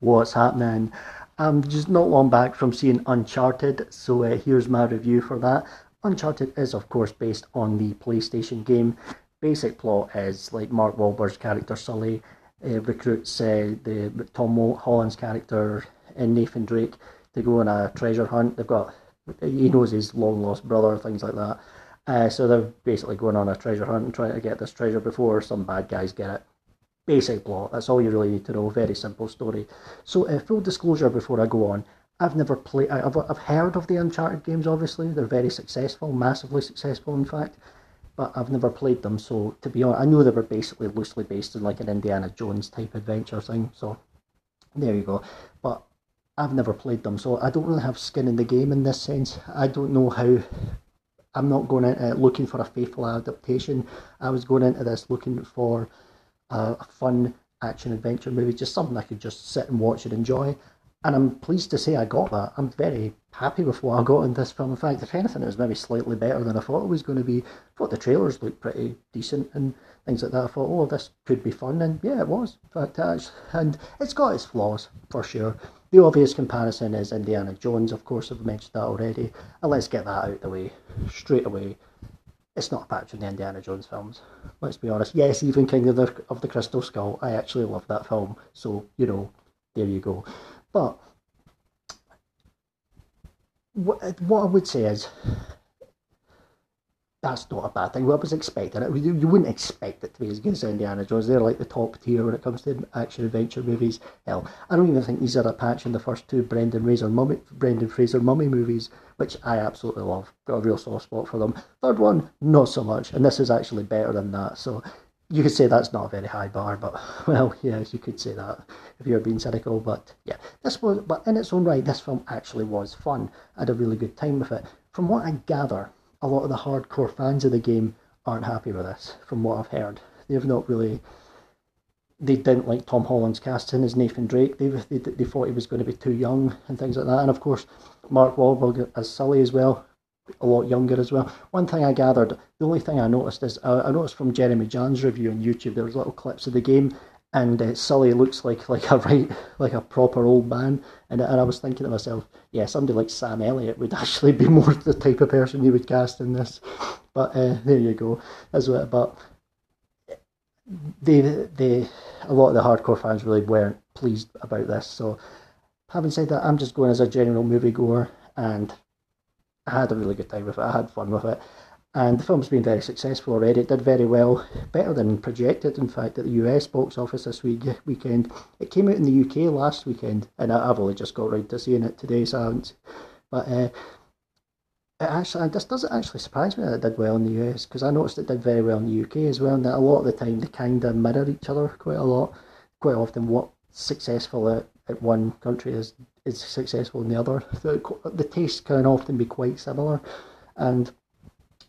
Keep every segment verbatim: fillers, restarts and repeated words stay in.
what's happening. I'm just not long back from seeing Uncharted, so uh, here's my review for that. Uncharted is, of course, based on the PlayStation game. Basic plot is, like, Mark Wahlberg's character Sully uh, recruits uh, the Tom Holland's character and Nathan Drake to go on a treasure hunt. They've got, he knows his long-lost brother, things like that. Uh, so they're basically going on a treasure hunt and trying to get this treasure before some bad guys get it. Basic plot, that's all you really need to know, very simple story. So uh, full disclosure before I go on, I've never played, I've, I've heard of the Uncharted games obviously, they're very successful, massively successful in fact, but I've never played them, so to be honest, I know they were basically loosely based in like an Indiana Jones type adventure thing, so there you go. But I've never played them, so I don't really have skin in the game in this sense. I don't know how, I'm not going into it looking for a faithful adaptation. I was going into this looking for Uh, a fun action-adventure movie, just something I could just sit and watch and enjoy, and I'm pleased to say I got that. I'm very happy with what I got in this film. In fact, if anything, it was maybe slightly better than I thought it was going to be. I thought the trailers looked pretty decent and things like that. I thought, oh, this could be fun, and yeah, it was. In fact, and it's got its flaws, for sure. The obvious comparison is Indiana Jones, of course, I've mentioned that already, and let's get that out of the way straight away. It's not apart from the Indiana Jones films, let's be honest. Yes, even King of the, of the Crystal Skull, I actually love that film, so, you know, there you go. But what, what I would say is, that's not a bad thing. Well, I was expecting it. You wouldn't expect it to be as good as Indiana Jones. They're like the top tier when it comes to action-adventure movies. Hell, I don't even think these are a patch in the first two Brendan Fraser mummy, Brendan Fraser mummy movies, which I absolutely love. Got a real soft spot for them. Third one, not so much, and this is actually better than that. So you could say that's not a very high bar, but, well, yes, you could say that if you're being cynical. But, yeah, this was, but in its own right, this film actually was fun. I had a really good time with it. From what I gather, a lot of the hardcore fans of the game aren't happy with this, from what I've heard. They've not really... They didn't like Tom Holland's casting as Nathan Drake. They, they they thought he was going to be too young and things like that. And of course, Mark Wahlberg as Sully as well, a lot younger as well. One thing I gathered, the only thing I noticed is, uh, I noticed from Jeremy Jan's review on YouTube, there was little clips of the game, and uh, Sully looks like like a right, like a proper old man, and, and I was thinking to myself, yeah, somebody like Sam Elliott would actually be more the type of person you would cast in this, but uh, there you go, that's what. But they, they, a lot of the hardcore fans really weren't pleased about this. So having said that, I'm just going as a general moviegoer, and I had a really good time with it, I had fun with it. And the film's been very successful already. It did very well, better than projected, in fact, at the U S box office this week, weekend. It came out in the U K last weekend, and I've only just got round to seeing it today, so I haven't. But uh, it actually, this doesn't actually surprise me that it did well in the U S, because I noticed it did very well in the U K as well, and that a lot of the time they kind of mirror each other quite a lot. Quite often what's successful at, at one country is, is successful in the other. The, the tastes can often be quite similar, and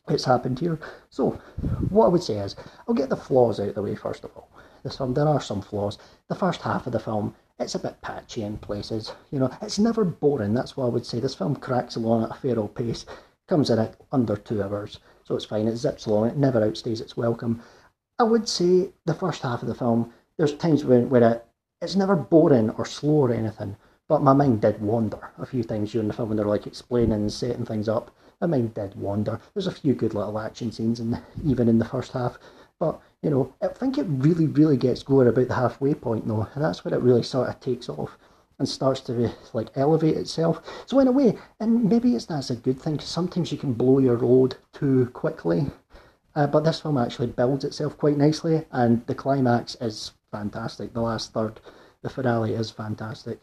it's happened here. So what I would say is, I'll get the flaws out of the way first of all. This film, there are some flaws. The first half of the film, it's a bit patchy in places, you know. It's never boring, that's what I would say. This film cracks along at a fair old pace, comes in at under two hours, so it's fine, it zips along, it never outstays its welcome. I would say the first half of the film, there's times when where it, it's never boring or slow or anything, but my mind did wander a few times during the film when they're like explaining and setting things up. My mind did wander. There's a few good little action scenes, in the, even in the first half. But, you know, I think it really, really gets going about the halfway point, though. And that's where it really sort of takes off and starts to, like, elevate itself. So in a way, and maybe it's that's a good thing, because sometimes you can blow your load too quickly. Uh, but this film actually builds itself quite nicely, and the climax is fantastic. The last third, the finale, is fantastic.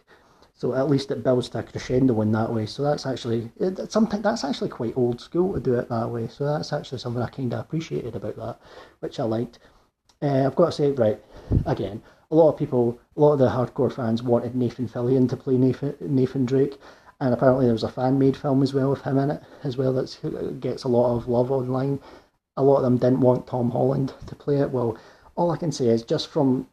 So at least it builds to a crescendo in that way. So that's actually, it, something, that's actually quite old school to do it that way. So that's actually something I kind of appreciated about that, which I liked. Uh, I've got to say, right, again, a lot of people, a lot of the hardcore fans wanted Nathan Fillion to play Nathan, Nathan Drake. And apparently there was a fan-made film as well with him in it as well that gets a lot of love online. A lot of them didn't want Tom Holland to play it. Well, all I can say is, just from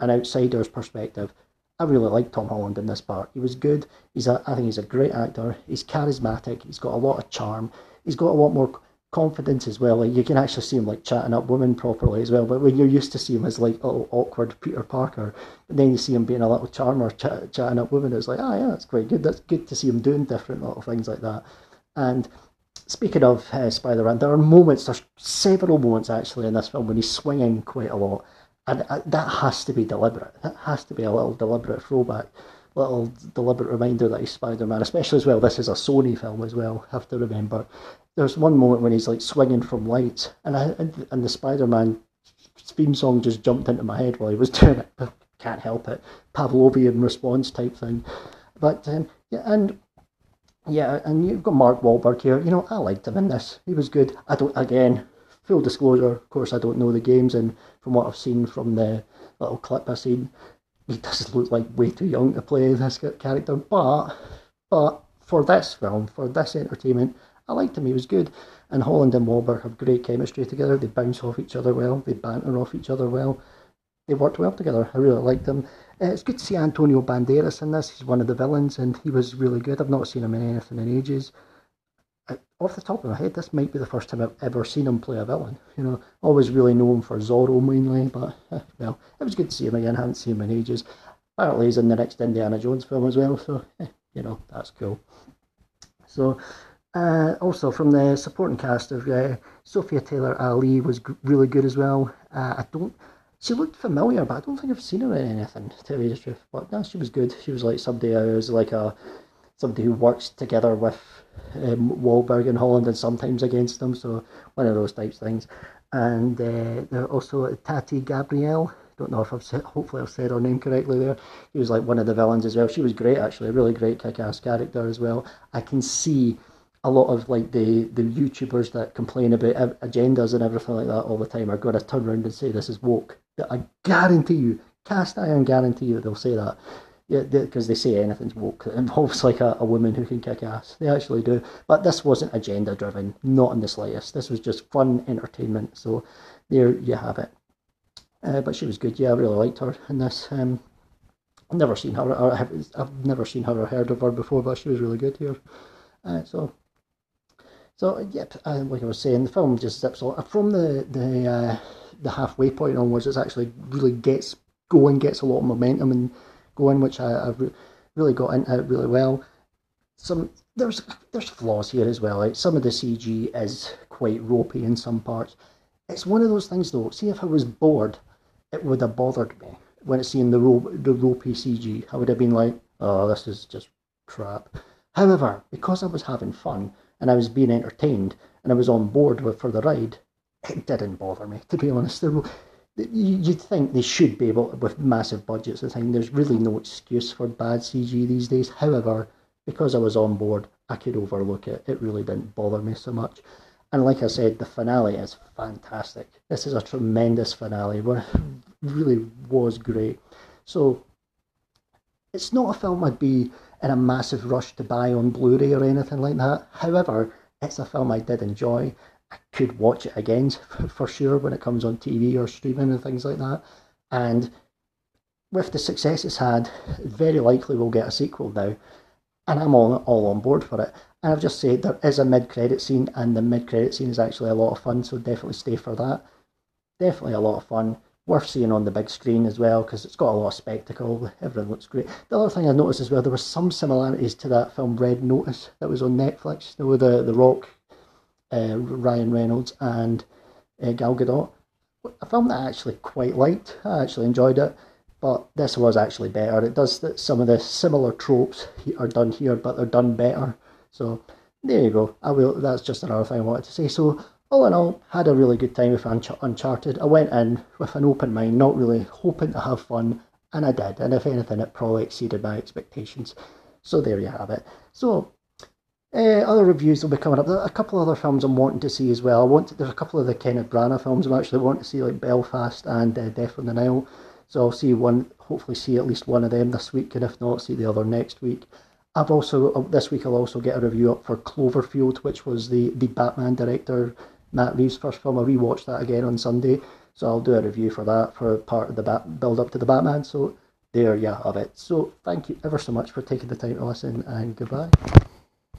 an outsider's perspective, I really like Tom Holland in this part. He was good. He's a, I think he's a great actor. He's charismatic. He's got a lot of charm. He's got a lot more confidence as well. Like, you can actually see him like chatting up women properly as well. But when you're used to see him as like little awkward Peter Parker, and then you see him being a little charmer ch- chatting up women, it's like, ah, oh, yeah, that's quite good. That's good to see him doing different little things like that. And speaking of uh, Spider-Man, there are moments, there's several moments actually in this film when he's swinging quite a lot. And uh, that has to be deliberate. That has to be a little deliberate throwback, little deliberate reminder that he's Spider-Man, especially as well, this is a Sony film as well, have to remember. There's one moment when he's like swinging from lights, and I, and the Spider-Man theme song just jumped into my head while he was doing it. I can't help it. Pavlovian response type thing. But um, yeah, and yeah, and you've got Mark Wahlberg here. You know, I liked him in this. He was good. I don't, again, full disclosure, of course I don't know the games, and from what I've seen from the little clip I've seen, he does look like way too young to play this character, but but for this film, for this entertainment, I liked him, he was good. And Holland and Wahlberg have great chemistry together, they bounce off each other well, they banter off each other well, they worked well together, I really liked them. Uh, it's good to see Antonio Banderas in this, he's one of the villains and he was really good, I've not seen him in anything in ages. Uh, off the top of my head, this might be the first time I've ever seen him play a villain. You know, always really known for Zorro mainly, but uh, well, it was good to see him again. I haven't seen him in ages. Apparently, he's in the next Indiana Jones film as well, so eh, you know, that's cool. So, uh, also from the supporting cast of uh, Sophia Taylor-Ali was g- really good as well. Uh, I don't, she looked familiar, but I don't think I've seen her in anything, to tell you the truth. But no, she was good. She was like somebody who was like a somebody who works together with um, Wahlberg and Holland and sometimes against them, so one of those types of things. And uh, there are also Tati Gabrielle, don't know if I've said, hopefully I've said her name correctly there, she was like one of the villains as well. She was great actually, a really great kick-ass character as well. I can see a lot of like the, the YouTubers that complain about agendas and everything like that all the time are going to turn around and say this is woke. I guarantee you, cast iron guarantee you they'll say that. Yeah, because they, they say anything's woke that involves like a, a woman who can kick ass. They actually do. But this wasn't agenda driven, not in the slightest. This was just fun entertainment. So there you have it. Uh, but she was good. Yeah, I really liked her in this. Um, I've never seen her. Or I've, I've never seen her or heard of her before, but she was really good here. Uh, so, so yep. Yeah, like I was saying, the film just zips all from the the uh, the halfway point onwards. It's actually really gets going, gets a lot of momentum and. Going, which I, I really got into really well. Some there's there's flaws here as well. Like some of the C G is quite ropey in some parts. It's one of those things though. See, if I was bored, it would have bothered me when it's seeing the ro- the ropey C G. I would have been like, oh, this is just crap. However, because I was having fun and I was being entertained and I was on board with for the ride, it didn't bother me, to be honest. The ro- You'd think they should be able to, with massive budgets and things, there's really no excuse for bad C G these days. However, because I was on board, I could overlook it. It really didn't bother me so much. And like I said, the finale is fantastic. This is a tremendous finale. It really was great. So it's not a film I'd be in a massive rush to buy on Blu-ray or anything like that. However, it's a film I did enjoy. I could watch it again for sure when it comes on T V or streaming and things like that. And with the success it's had, very likely we'll get a sequel now. And I'm all, all on board for it. And I've just said there is a mid-credit scene, and the mid-credit scene is actually a lot of fun, so definitely stay for that. Definitely a lot of fun. Worth seeing on the big screen as well, because it's got a lot of spectacle. Everyone looks great. The other thing I noticed as well, there were some similarities to that film Red Notice that was on Netflix. You know, the, the Rock... Uh, Ryan Reynolds and uh, Gal Gadot, a film that I actually quite liked. I actually enjoyed it, but this was actually better. It does th- some of the similar tropes are done here, but they're done better. So there you go. I will. That's just another thing I wanted to say. So all in all, had a really good time with Unch- Uncharted. I went in with an open mind, not really hoping to have fun, and I did. And if anything, it probably exceeded my expectations. So there you have it. So. Uh, other reviews will be coming up. There are a couple other films I'm wanting to see as well. I want to, there's a couple of the Kenneth Branagh films I'm actually wanting to see, like Belfast and uh, Death on the Nile. So I'll see one, hopefully see at least one of them this week, and if not, see the other next week. I've also uh, this week I'll also get a review up for Cloverfield, which was the the Batman director Matt Reeves' first film. I rewatched that again on Sunday, so I'll do a review for that for part of the bat- build up to the Batman. So there you have it. So thank you ever so much for taking the time to listen, and goodbye.